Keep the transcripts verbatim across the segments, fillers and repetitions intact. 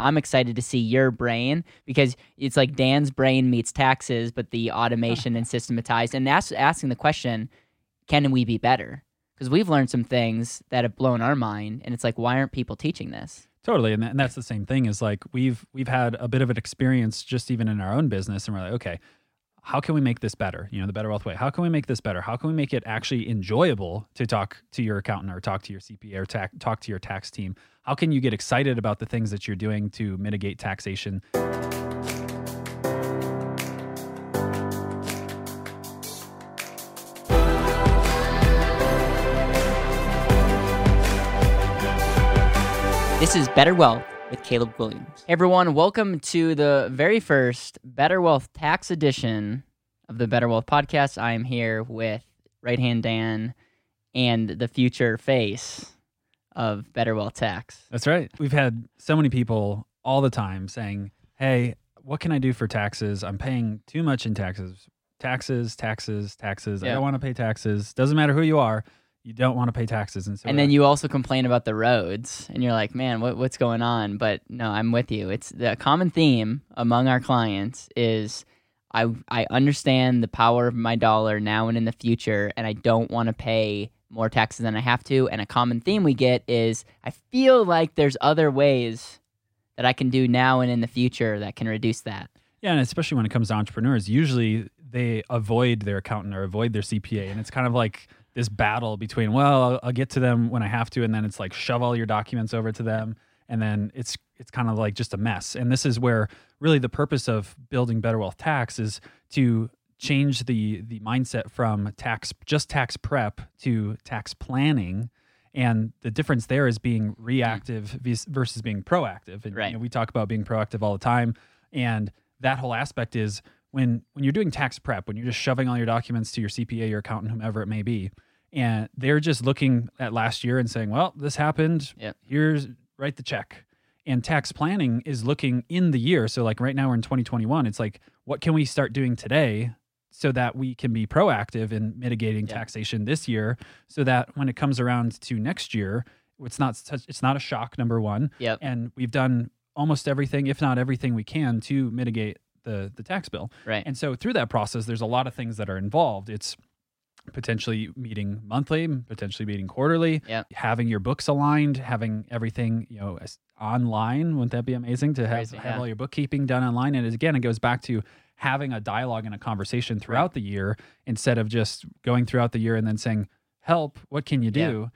I'm excited to see your brain, because it's like Dan's brain meets taxes, but the automation and systematized, and that's asking the question, can we be better? Because we've learned some things that have blown our mind, and it's like, why aren't people teaching this? Totally, and, that, and that's the same thing, is like we've we've had a bit of an experience just even in our own business, and we're like, okay, how can we make this better? You know, the Better Wealth Way. How can we make this better? How can we make it actually enjoyable to talk to your accountant or talk to your C P A or ta- talk to your tax team? How can you get excited about the things that you're doing to mitigate taxation? This is Better Wealth with Caleb Williams. Hey everyone, welcome to the very first Better Wealth Tax edition of the Better Wealth Podcast. I am here with Right Hand Dan and the future face of Better Wealth Tax. That's right. We've had so many people all the time saying, hey, what can I do for taxes? I'm paying too much in taxes. Taxes, taxes, taxes. Yep. I don't want to pay taxes. Doesn't matter who you are. You don't want to pay taxes. And so and then you also complain about the roads, and you're like, man, what, what's going on? But no, I'm with you. It's the common theme among our clients is I I understand the power of my dollar now and in the future, and I don't want to pay more taxes than I have to. And a common theme we get is I feel like there's other ways that I can do now and in the future that can reduce that. Yeah, and especially when it comes to entrepreneurs, usually they avoid their accountant or avoid their C P A, and it's kind of like this battle between, well, I'll get to them when I have to, and then it's like shove all your documents over to them, and then it's it's kind of like just a mess. And this is where really the purpose of building Better Wealth Tax is to change the the mindset from tax just tax prep to tax planning, and the difference there is being reactive versus being proactive. And right. You know, we talk about being proactive all the time, and that whole aspect is when when you're doing tax prep, when you're just shoving all your documents to your C P A, your accountant, whomever it may be, and they're just looking at last year and saying, well, this happened. Yep. Here's, write the check. And tax planning is looking in the year. So like right now we're in twenty twenty-one. It's like, what can we start doing today so that we can be proactive in mitigating yep. taxation this year, so that when it comes around to next year, it's not such, it's not a shock, number one. Yep. And we've done almost everything, if not everything we can, to mitigate the the tax bill. Right. And so through that process, there's a lot of things that are involved. It's potentially meeting monthly, potentially meeting quarterly, yep. having your books aligned, having everything, you know, online. Wouldn't that be amazing to have, Crazy, have yeah. all your bookkeeping done online? And again, it goes back to having a dialogue and a conversation throughout right. the year, instead of just going throughout the year and then saying, help, what can you do? Yeah.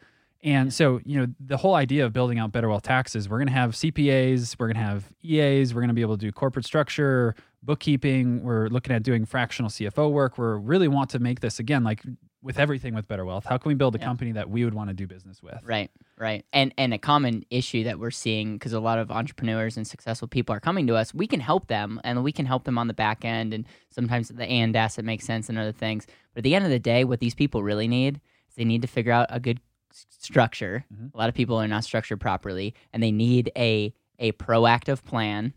And yeah. so, you know, the whole idea of building out Better Wealth Taxes, we're going to have C P As, we're going to have E As, we're going to be able to do corporate structure, bookkeeping. We're looking at doing fractional C F O work. We really want to make this, again, like with everything with Better Wealth, how can we build a yeah. company that we would want to do business with? Right, right. And and a common issue that we're seeing, because a lot of entrepreneurs and successful people are coming to us, we can help them, and we can help them on the back end, and sometimes the and asset makes sense and other things. But at the end of the day, what these people really need is they need to figure out a good structure. Mm-hmm. A lot of people are not structured properly, and they need a a proactive plan,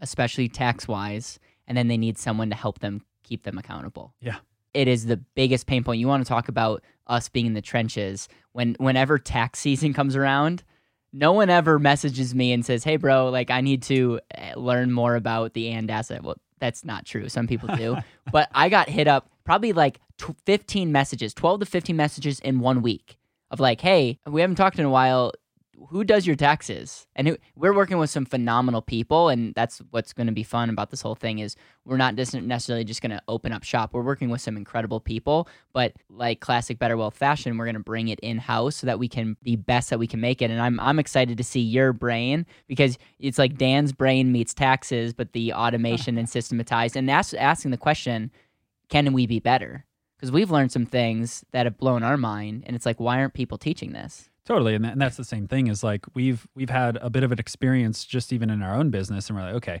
especially tax-wise, and then they need someone to help them keep them accountable. Yeah. It is the biggest pain point. You want to talk about us being in the trenches. When whenever tax season comes around, no one ever messages me and says, hey, bro, like I need to learn more about the and asset. Well, that's not true. Some people do. But I got hit up probably like fifteen messages, twelve to fifteen messages in one week of like, hey, we haven't talked in a while. Who does your taxes? And who, we're working with some phenomenal people, and that's what's going to be fun about this whole thing is we're not just necessarily just going to open up shop. We're working with some incredible people, but like classic Better Wealth fashion, we're going to bring it in-house so that we can be best that we can make it. And I'm I'm excited to see your brain, because it's like Dan's brain meets taxes, but the automation and systematized. And that's asking the question, can we be better? Because we've learned some things that have blown our mind, and it's like, why aren't people teaching this? Totally, and, that, and that's the same thing is like we've we've had a bit of an experience just even in our own business, and we're like, okay,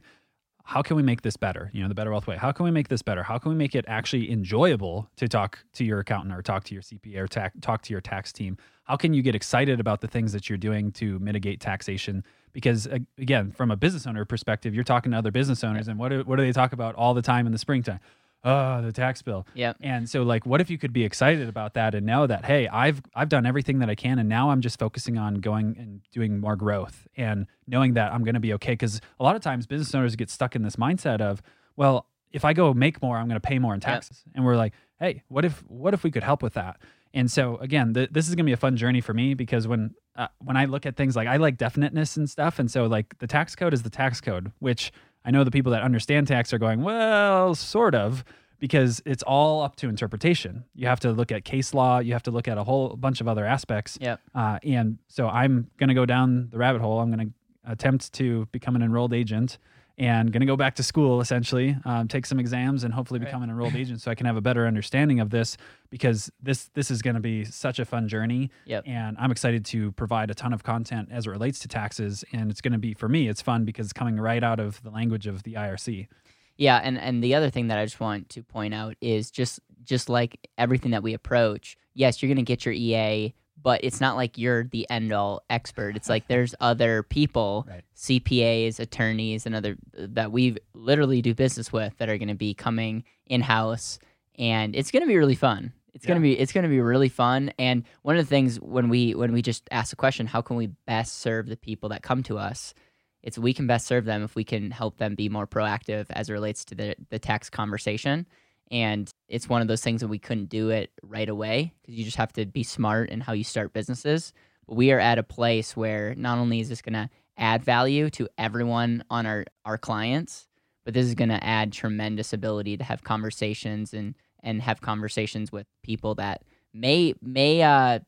how can we make this better? You know, the Better Wealth Way. How can we make this better? How can we make it actually enjoyable to talk to your accountant or talk to your C P A or ta- talk to your tax team? How can you get excited about the things that you're doing to mitigate taxation? Because again, from a business owner perspective, you're talking to other business owners, and what do, what do they talk about all the time in the springtime? oh, the tax bill. Yep. And so like, what if you could be excited about that and know that, hey, I've, I've done everything that I can. And now I'm just focusing on going and doing more growth and knowing that I'm going to be okay. Cause a lot of times business owners get stuck in this mindset of, well, if I go make more, I'm going to pay more in taxes. Yep. And we're like, hey, what if, what if we could help with that? And so again, th- this is going to be a fun journey for me because when, uh, when I look at things like I like definiteness and stuff. And so like the tax code is the tax code, which I know the people that understand tax are going, well, sort of, because it's all up to interpretation. You have to look at case law. You have to look at a whole bunch of other aspects. Yep. Uh, and so I'm going to go down the rabbit hole. I'm going to attempt to become an enrolled agent and going to go back to school, essentially, um, take some exams and hopefully right. become an enrolled agent so I can have a better understanding of this because this this is going to be such a fun journey. Yep. And I'm excited to provide a ton of content as it relates to taxes. And it's going to be, for me, it's fun because it's coming right out of the language of the I R C. Yeah, and, and the other thing that I just want to point out is just just like everything that we approach, yes, you're going to get your E A, but it's not like you're the end-all expert. It's like there's other people, right. C P As, attorneys, and other that we literally do business with that are going to be coming in-house, and it's going to be really fun. It's yeah. going to be it's going to be really fun. And one of the things when we when we just ask the question, how can we best serve the people that come to us? It's we can best serve them if we can help them be more proactive as it relates to the the tax conversation. And it's one of those things that we couldn't do it right away because you just have to be smart in how you start businesses. But we are at a place where not only is this going to add value to everyone on our, our clients, but this is going to add tremendous ability to have conversations and, and have conversations with people that may, may uh,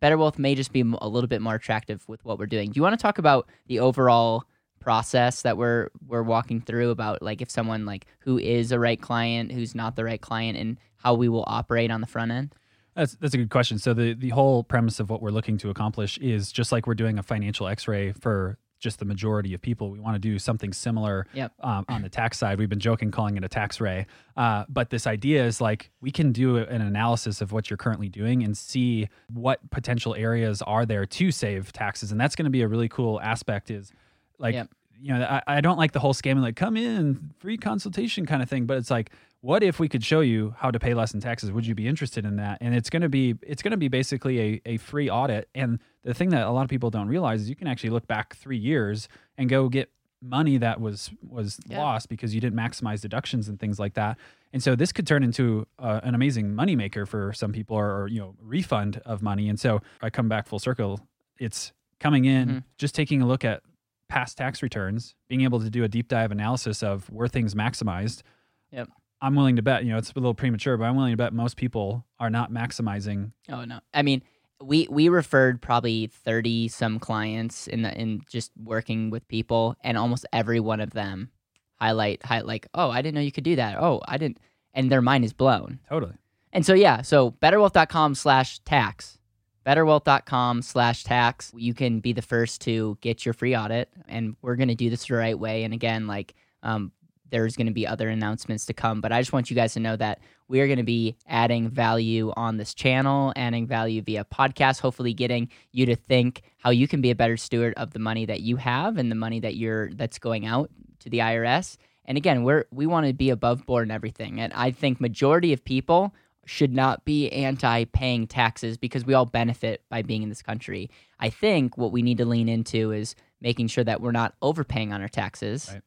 Better Wealth may just be a little bit more attractive with what we're doing. Do you want to talk about the overall process that we're we're walking through about like if someone like who is a right client, who's not the right client, and how we will operate on the front end? That's that's a good question. So the the whole premise of what we're looking to accomplish is just like we're doing a financial X-ray for just the majority of people. We want to do something similar yep. um, on the tax side. We've been joking calling it a tax ray. Uh, but this idea is like we can do an analysis of what you're currently doing and see what potential areas are there to save taxes. And that's going to be a really cool aspect is like, yep. you know, I, I don't like the whole scamming, like come in, free consultation kind of thing. But it's like, what if we could show you how to pay less in taxes? Would you be interested in that? And it's going to be, it's going to be basically a, a free audit. And the thing that a lot of people don't realize is you can actually look back three years and go get money that was, was yeah. lost because you didn't maximize deductions and things like that. And so this could turn into uh, an amazing moneymaker for some people or, or, you know, refund of money. And so I come back full circle. It's coming in, mm-hmm. just taking a look at past tax returns, being able to do a deep dive analysis of where things maximized. Yep. I'm willing to bet, you know, it's a little premature, but I'm willing to bet most people are not maximizing. Oh, no. I mean, we, we referred probably thirty some clients in the, in just working with people, and almost every one of them highlight, highlight like, oh, I didn't know you could do that. Oh, I didn't. And their mind is blown. Totally. And so, yeah. So betterwealth.com slash tax. betterwealth.com slash tax. You can be the first to get your free audit, and we're going to do this the right way. And again, like um, there's going to be other announcements to come, but I just want you guys to know that we are going to be adding value on this channel, adding value via podcast, hopefully getting you to think how you can be a better steward of the money that you have and the money that you're that's going out to the I R S. And again, we're we want to be above board in everything. And I think majority of people should not be anti-paying taxes because we all benefit by being in this country. I think what we need to lean into is making sure that we're not overpaying on our taxes right.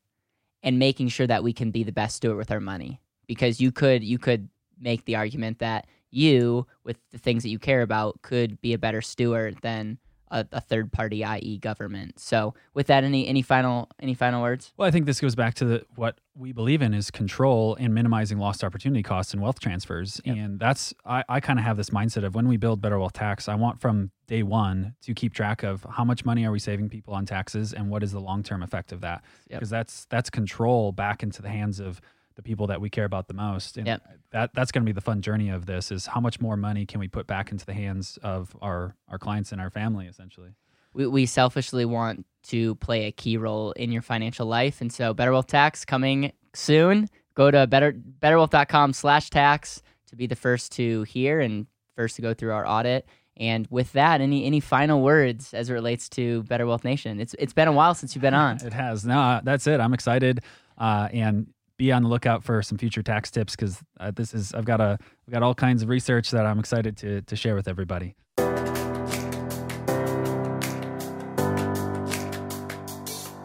and making sure that we can be the best steward with our money. Because you could you could make the argument that you, with the things that you care about, could be a better steward than a, a third party, that is government. So with that, any any final any final words? Well, I think this goes back to the, what we believe in is control and minimizing lost opportunity costs and wealth transfers. Yep. And that's, I, I kind of have this mindset of when we build Better Wealth Tax, I want from day one to keep track of how much money are we saving people on taxes and what is the long-term effect of that? Yep. Because that's, that's control back into the hands of the people that we care about the most. And yep. that that's going to be the fun journey of this is how much more money can we put back into the hands of our, our clients and our family, essentially. We we selfishly want to play a key role in your financial life. And so Better Wealth Tax coming soon. Go to better betterwealth.com slash tax to be the first to hear and first to go through our audit. And with that, any any final words as it relates to Better Wealth Nation? It's It's been a while since you've been on. It has. No, that's it. I'm excited. Uh, and be on the lookout for some future tax tips, because uh, this is I've got a I've got all kinds of research that I'm excited to to share with everybody.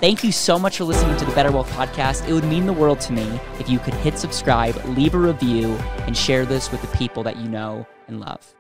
Thank you so much for listening to the Better Wealth Podcast. It would mean the world to me if you could hit subscribe, leave a review, and share this with the people that you know and love.